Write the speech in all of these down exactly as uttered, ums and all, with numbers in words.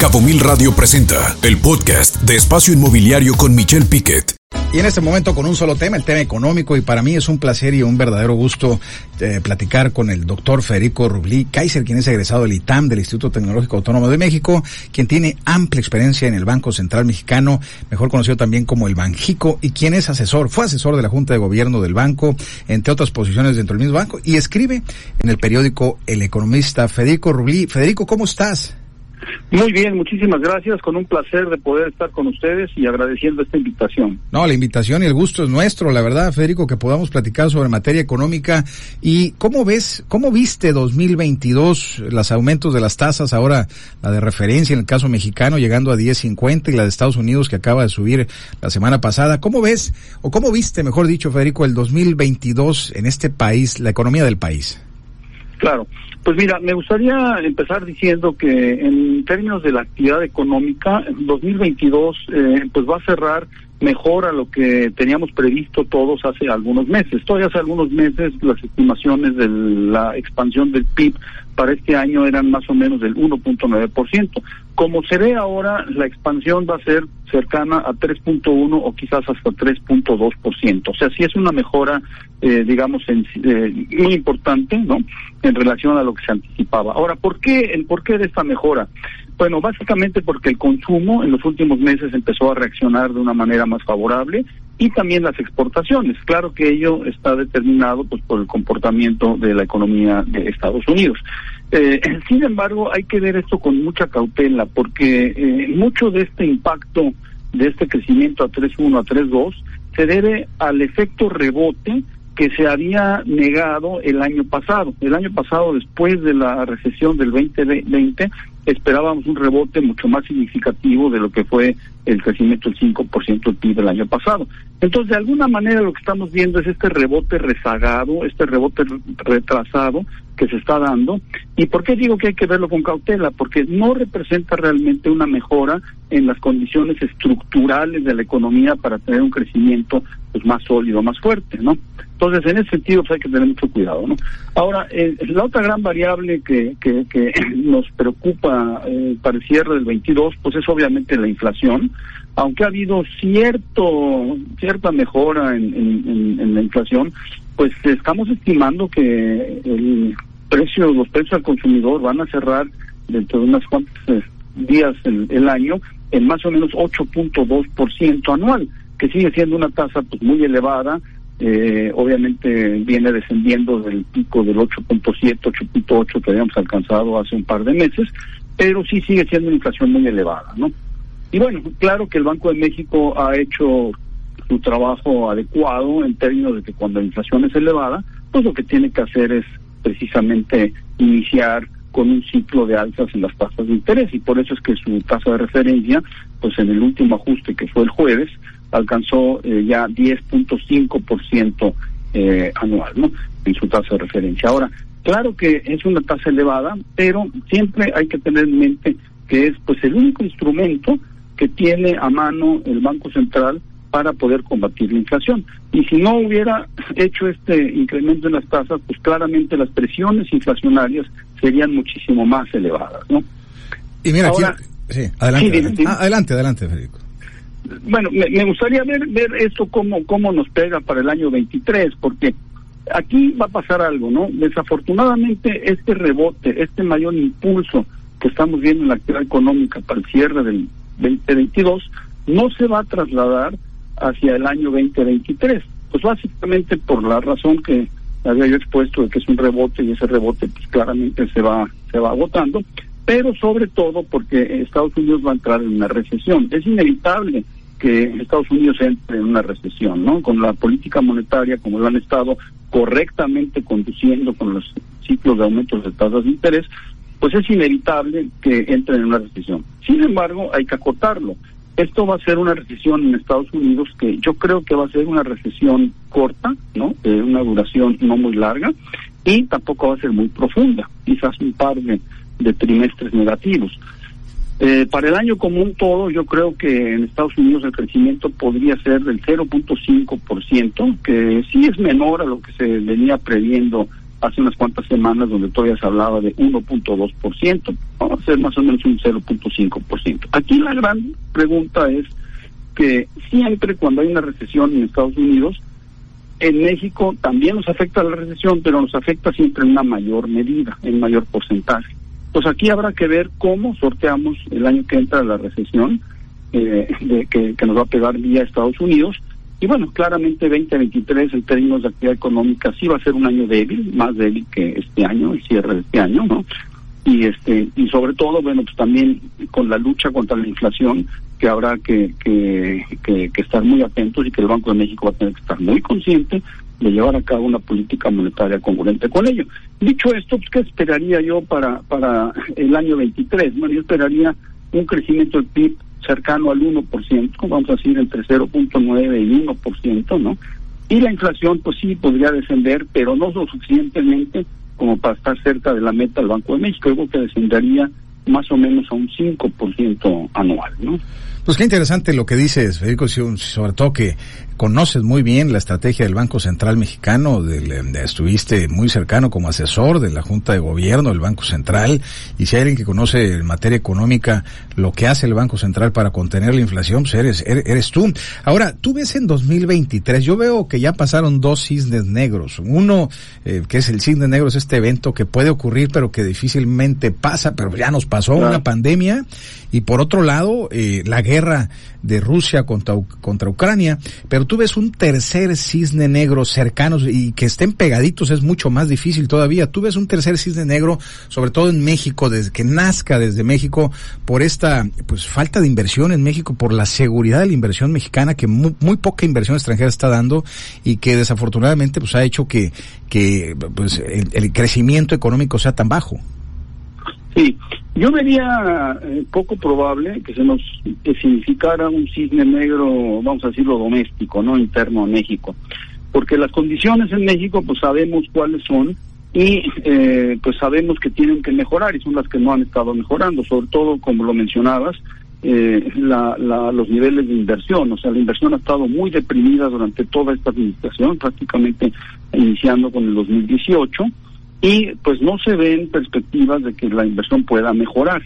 Capomil Radio presenta el podcast de Espacio Inmobiliario con Michelle Piquet. Y en este momento con un solo tema, el tema económico, y para mí es un placer y un verdadero gusto eh, platicar con el doctor Federico Rubli Káiser, quien es egresado del I T A M, del Instituto Tecnológico Autónomo de México, quien tiene amplia experiencia en el Banco Central Mexicano, mejor conocido también como el Banxico, y quien es asesor, fue asesor de la Junta de Gobierno del banco, entre otras posiciones dentro del mismo banco, y escribe en el periódico El Economista. Federico Rubli, Federico, ¿cómo estás? Muy bien, muchísimas gracias, con un placer de poder estar con ustedes y agradeciendo esta invitación. No, la invitación y el gusto es nuestro, la verdad, Federico, que podamos platicar sobre materia económica. Y ¿cómo ves, cómo viste dos mil veintidós, los aumentos de las tasas, ahora la de referencia en el caso mexicano llegando a diez cincuenta y la de Estados Unidos que acaba de subir la semana pasada? ¿Cómo ves, o cómo viste, mejor dicho, Federico, el dos mil veintidós en este país, la economía del país? Claro, pues mira, me gustaría empezar diciendo que en términos de la actividad económica, dos mil veintidós eh, pues va a cerrar mejor a lo que teníamos previsto todos hace algunos meses. Todavía hace algunos meses las estimaciones de la expansión del P I B para este año eran más o menos del uno punto nueve por ciento. Como se ve ahora, la expansión va a ser cercana a tres punto uno o quizás hasta tres punto dos por ciento. O sea, sí es una mejora, eh, digamos, en, eh, muy importante, ¿no?, en relación a lo que se anticipaba. Ahora, ¿por qué, el por qué de esta mejora? Bueno, básicamente porque el consumo en los últimos meses empezó a reaccionar de una manera más favorable, y también las exportaciones. Claro que ello está determinado pues por el comportamiento de la economía de Estados Unidos. Eh, sin embargo, hay que ver esto con mucha cautela, porque eh, mucho de este impacto, de este crecimiento a tres punto uno, a tres punto dos, se debe al efecto rebote que se había negado el año pasado. El año pasado, después de la recesión del veinte veinte, esperábamos un rebote mucho más significativo de lo que fue el crecimiento del cinco por ciento del P I B del año pasado. Entonces, de alguna manera lo que estamos viendo es este rebote rezagado, este rebote retrasado que se está dando. ¿Y por qué digo que hay que verlo con cautela? Porque no representa realmente una mejora en las condiciones estructurales de la economía para tener un crecimiento pues más sólido, más fuerte, ¿no? Entonces, en ese sentido pues hay que tener mucho cuidado, ¿no? Ahora, eh, la otra gran variable que, que, que nos preocupa eh, para el cierre del veintidós, pues es obviamente la inflación. Aunque ha habido cierto cierta mejora en, en, en la inflación, pues estamos estimando que el precio, los precios al consumidor van a cerrar dentro de unas cuantas días el, el año en más o menos ocho punto dos por ciento anual, que sigue siendo una tasa pues muy elevada. Eh, obviamente viene descendiendo del pico del ocho punto siete, ocho punto ocho que habíamos alcanzado hace un par de meses, pero sí sigue siendo una inflación muy elevada, ¿no? Y bueno, claro que el Banco de México ha hecho su trabajo adecuado en términos de que cuando la inflación es elevada, pues lo que tiene que hacer es precisamente iniciar con un ciclo de alzas en las tasas de interés, y por eso es que su tasa de referencia, pues en el último ajuste que fue el jueves, alcanzó eh, ya diez punto cinco por ciento eh, anual, ¿no?, en su tasa de referencia. Ahora, claro que es una tasa elevada, pero siempre hay que tener en mente que es pues el único instrumento que tiene a mano el Banco Central para poder combatir la inflación. Y si no hubiera hecho este incremento en las tasas, pues claramente las presiones inflacionarias serían muchísimo más elevadas, ¿no? Y mira, ahora, aquí... sí, adelante, sí, adelante. Sí. Ah, adelante, adelante, Federico. Bueno, me, me gustaría ver ver esto cómo, cómo nos pega para el año veintitrés, porque aquí va a pasar algo, ¿no? Desafortunadamente, este rebote, este mayor impulso que estamos viendo en la actividad económica para el cierre del veinte veintidós, no se va a trasladar hacia el año veinte veintitrés, pues básicamente por la razón que había yo expuesto, de que es un rebote, y ese rebote pues claramente se va se va agotando, pero sobre todo porque Estados Unidos va a entrar en una recesión. Es inevitable que Estados Unidos entre en una recesión, ¿no? Con la política monetaria, como lo han estado correctamente conduciendo con los ciclos de aumentos de tasas de interés, pues es inevitable que entre en una recesión. Sin embargo, hay que acotarlo. Esto va a ser una recesión en Estados Unidos que yo creo que va a ser una recesión corta, ¿no?, de una duración no muy larga, y tampoco va a ser muy profunda, quizás un par de, de trimestres negativos. Eh, para el año como un todo, yo creo que en Estados Unidos el crecimiento podría ser del cero punto cinco por ciento, que sí es menor a lo que se venía previendo hace unas cuantas semanas, donde todavía se hablaba de uno punto dos por ciento, vamos a ser más o menos un cero punto cinco por ciento. Aquí la gran pregunta es que siempre cuando hay una recesión en Estados Unidos, en México también nos afecta la recesión, pero nos afecta siempre en una mayor medida, en mayor porcentaje. Pues aquí habrá que ver cómo sorteamos el año que entra la recesión eh, de, que, que nos va a pegar vía Estados Unidos. Y bueno, claramente veinte veintitrés en términos de actividad económica sí va a ser un año débil, más débil que este año, el cierre de este año, ¿no? Y este y sobre todo, bueno, pues también con la lucha contra la inflación, que habrá que, que, que, que estar muy atentos, y que el Banco de México va a tener que estar muy consciente de llevar a cabo una política monetaria congruente con ello. Dicho esto, pues, ¿qué esperaría yo para, para el año veintitrés? Bueno, yo esperaría un crecimiento del P I B cercano al uno por ciento, vamos a decir entre cero punto nueve y uno por ciento, ¿no? Y la inflación, pues sí, podría descender, pero no lo suficientemente como para estar cerca de la meta del Banco de México, algo que descendería más o menos a un cinco por ciento anual, ¿no? Pues qué interesante lo que dices, Federico, sobre todo que conoces muy bien la estrategia del Banco Central Mexicano, del, de, estuviste muy cercano como asesor de la Junta de Gobierno del Banco Central, y si hay alguien que conoce en materia económica lo que hace el Banco Central para contener la inflación, pues eres, eres, eres tú. Ahora, tú ves en dos mil veintitrés, yo veo que ya pasaron dos cisnes negros, uno eh, que es el cisne negro, es este evento que puede ocurrir pero que difícilmente pasa, pero ya nos pasó claro. Una pandemia, y por otro lado, eh, la guerra de Rusia contra, contra Ucrania, pero tú ves un tercer cisne negro cercanos, y que estén pegaditos es mucho más difícil todavía. Tú ves un tercer cisne negro, sobre todo en México, desde que nazca desde México, por esta pues falta de inversión en México, por la seguridad de la inversión mexicana, que muy, muy poca inversión extranjera está dando, y que desafortunadamente pues ha hecho que, que pues el, el crecimiento económico sea tan bajo. Sí, yo vería eh, poco probable que se nos que significara un cisne negro, vamos a decirlo doméstico, no interno a México, porque las condiciones en México pues sabemos cuáles son, y eh, pues sabemos que tienen que mejorar, y son las que no han estado mejorando, sobre todo como lo mencionabas, eh, la, la, los niveles de inversión, o sea, la inversión ha estado muy deprimida durante toda esta administración, prácticamente iniciando con el dos mil dieciocho, y pues no se ven perspectivas de que la inversión pueda mejorar.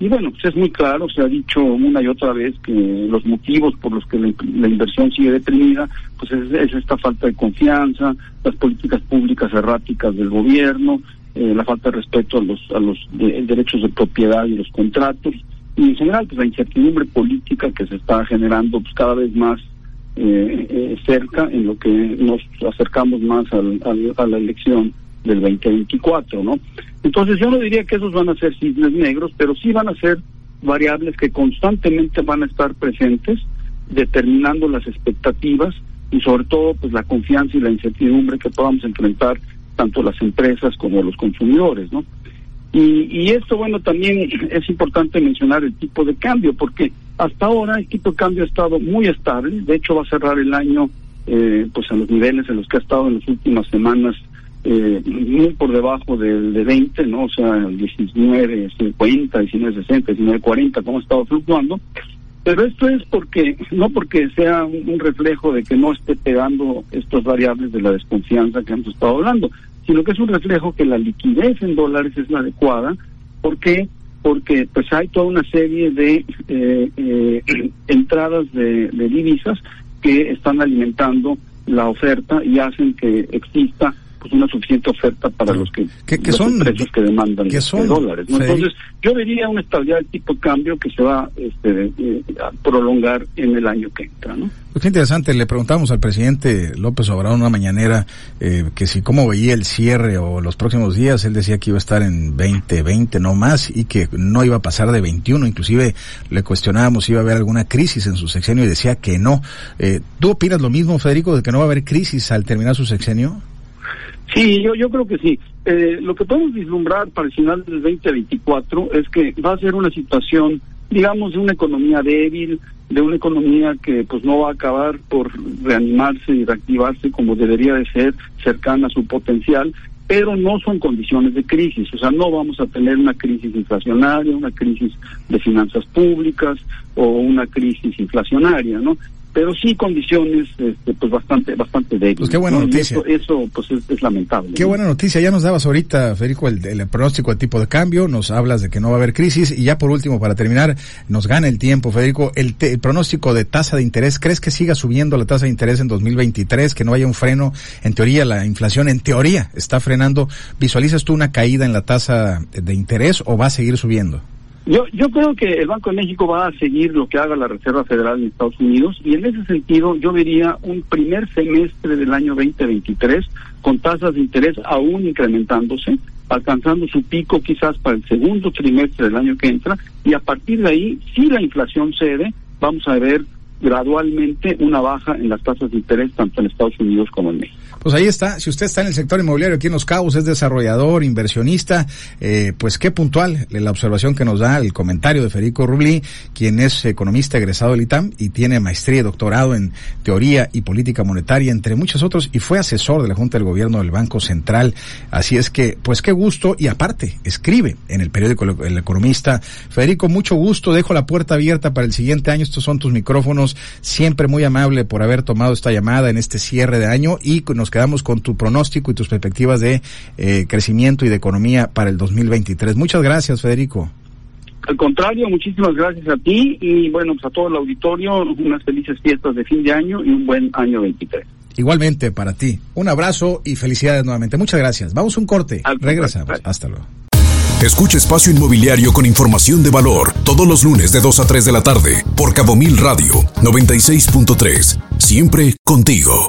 Y bueno, pues es muy claro, se ha dicho una y otra vez que los motivos por los que la, la inversión sigue deprimida, pues es, es esta falta de confianza, las políticas públicas erráticas del gobierno, eh, la falta de respeto a los a los de, derechos de propiedad y los contratos, y en general pues la incertidumbre política que se está generando pues cada vez más eh, eh, cerca, en lo que nos acercamos más al, al, a la elección del veinte veinticuatro, ¿no? Entonces yo no diría que esos van a ser cisnes negros, pero sí van a ser variables que constantemente van a estar presentes, determinando las expectativas, y sobre todo pues la confianza y la incertidumbre que podamos enfrentar tanto las empresas como los consumidores, ¿no? Y, y esto, bueno, también es importante mencionar el tipo de cambio, porque hasta ahora el tipo de cambio ha estado muy estable, de hecho va a cerrar el año eh, pues a los niveles en los que ha estado en las últimas semanas, Eh, muy por debajo del de veinte, ¿no? O sea, el diecinueve cincuenta, diecinueve sesenta, diecinueve cuarenta, como ha estado fluctuando. Pero esto es porque, no porque sea un, un reflejo de que no esté pegando estas variables de la desconfianza que hemos estado hablando, sino que es un reflejo que la liquidez en dólares es la adecuada. ¿Por qué? Porque pues hay toda una serie de eh, eh, entradas de, de divisas que están alimentando la oferta y hacen que exista una suficiente oferta para los que, que, que los son precios que demandan que son, de dólares, ¿no? Entonces yo vería una estabilidad del tipo de cambio que se va este, eh, a prolongar en el año que entra, ¿no? Pues qué interesante, le preguntamos al presidente López Obrador en una mañanera eh, que si cómo veía el cierre o los próximos días, él decía que iba a estar en veinte, veinte no más, y que no iba a pasar de veintiuno, inclusive le cuestionábamos si iba a haber alguna crisis en su sexenio y decía que no. eh, ¿Tú opinas lo mismo, Federico, de que no va a haber crisis al terminar su sexenio? Sí, yo yo creo que sí. Eh, lo que podemos vislumbrar para el final del veinte veinticuatro es que va a ser una situación, digamos, de una economía débil, de una economía que pues no va a acabar por reanimarse y reactivarse como debería de ser, cercana a su potencial, pero no son condiciones de crisis, o sea, no vamos a tener una crisis inflacionaria, una crisis de finanzas públicas o una crisis inflacionaria, ¿no? pero sí condiciones este, pues bastante bastante débiles. Pues qué buena ¿no? noticia. Eso, eso pues es, es lamentable. Qué ¿no? buena noticia. Ya nos dabas ahorita, Federico, el, el pronóstico del tipo de cambio, nos hablas de que no va a haber crisis y ya por último, para terminar, nos gana el tiempo, Federico, el, te, el pronóstico de tasa de interés. ¿Crees que siga subiendo la tasa de interés en dos mil veintitrés, que no haya un freno? En teoría, la inflación en teoría está frenando. ¿Visualizas tú una caída en la tasa de interés o va a seguir subiendo? Yo yo creo que el Banco de México va a seguir lo que haga la Reserva Federal de Estados Unidos, y en ese sentido yo vería un primer semestre del año veinte veintitrés con tasas de interés aún incrementándose, alcanzando su pico quizás para el segundo trimestre del año que entra, y a partir de ahí, si la inflación cede, vamos a ver gradualmente una baja en las tasas de interés tanto en Estados Unidos como en México. Pues ahí está, si usted está en el sector inmobiliario aquí en Los Cabos, es desarrollador, inversionista, eh, pues qué puntual la observación que nos da el comentario de Federico Rubli, quien es economista egresado del ITAM y tiene maestría y doctorado en teoría y política monetaria, entre muchos otros, y fue asesor de la Junta del Gobierno del Banco Central. Así es que, pues qué gusto, y aparte, escribe en el periódico El Economista. Federico, mucho gusto, dejo la puerta abierta para el siguiente año, estos son tus micrófonos. Siempre muy amable por haber tomado esta llamada en este cierre de año, y nos quedamos con tu pronóstico y tus perspectivas de eh, crecimiento y de economía para el dos mil veintitrés. Muchas gracias, Federico. Al contrario, muchísimas gracias a ti y bueno, pues a todo el auditorio, unas felices fiestas de fin de año y un buen año veintitrés. Igualmente para ti. Un abrazo y felicidades nuevamente. Muchas gracias. Vamos a un corte. Al Regresamos. Gracias. Hasta luego. Escucha Espacio Inmobiliario con información de valor todos los lunes de dos a tres de la tarde por Capomil Radio noventa y seis punto tres. Siempre contigo.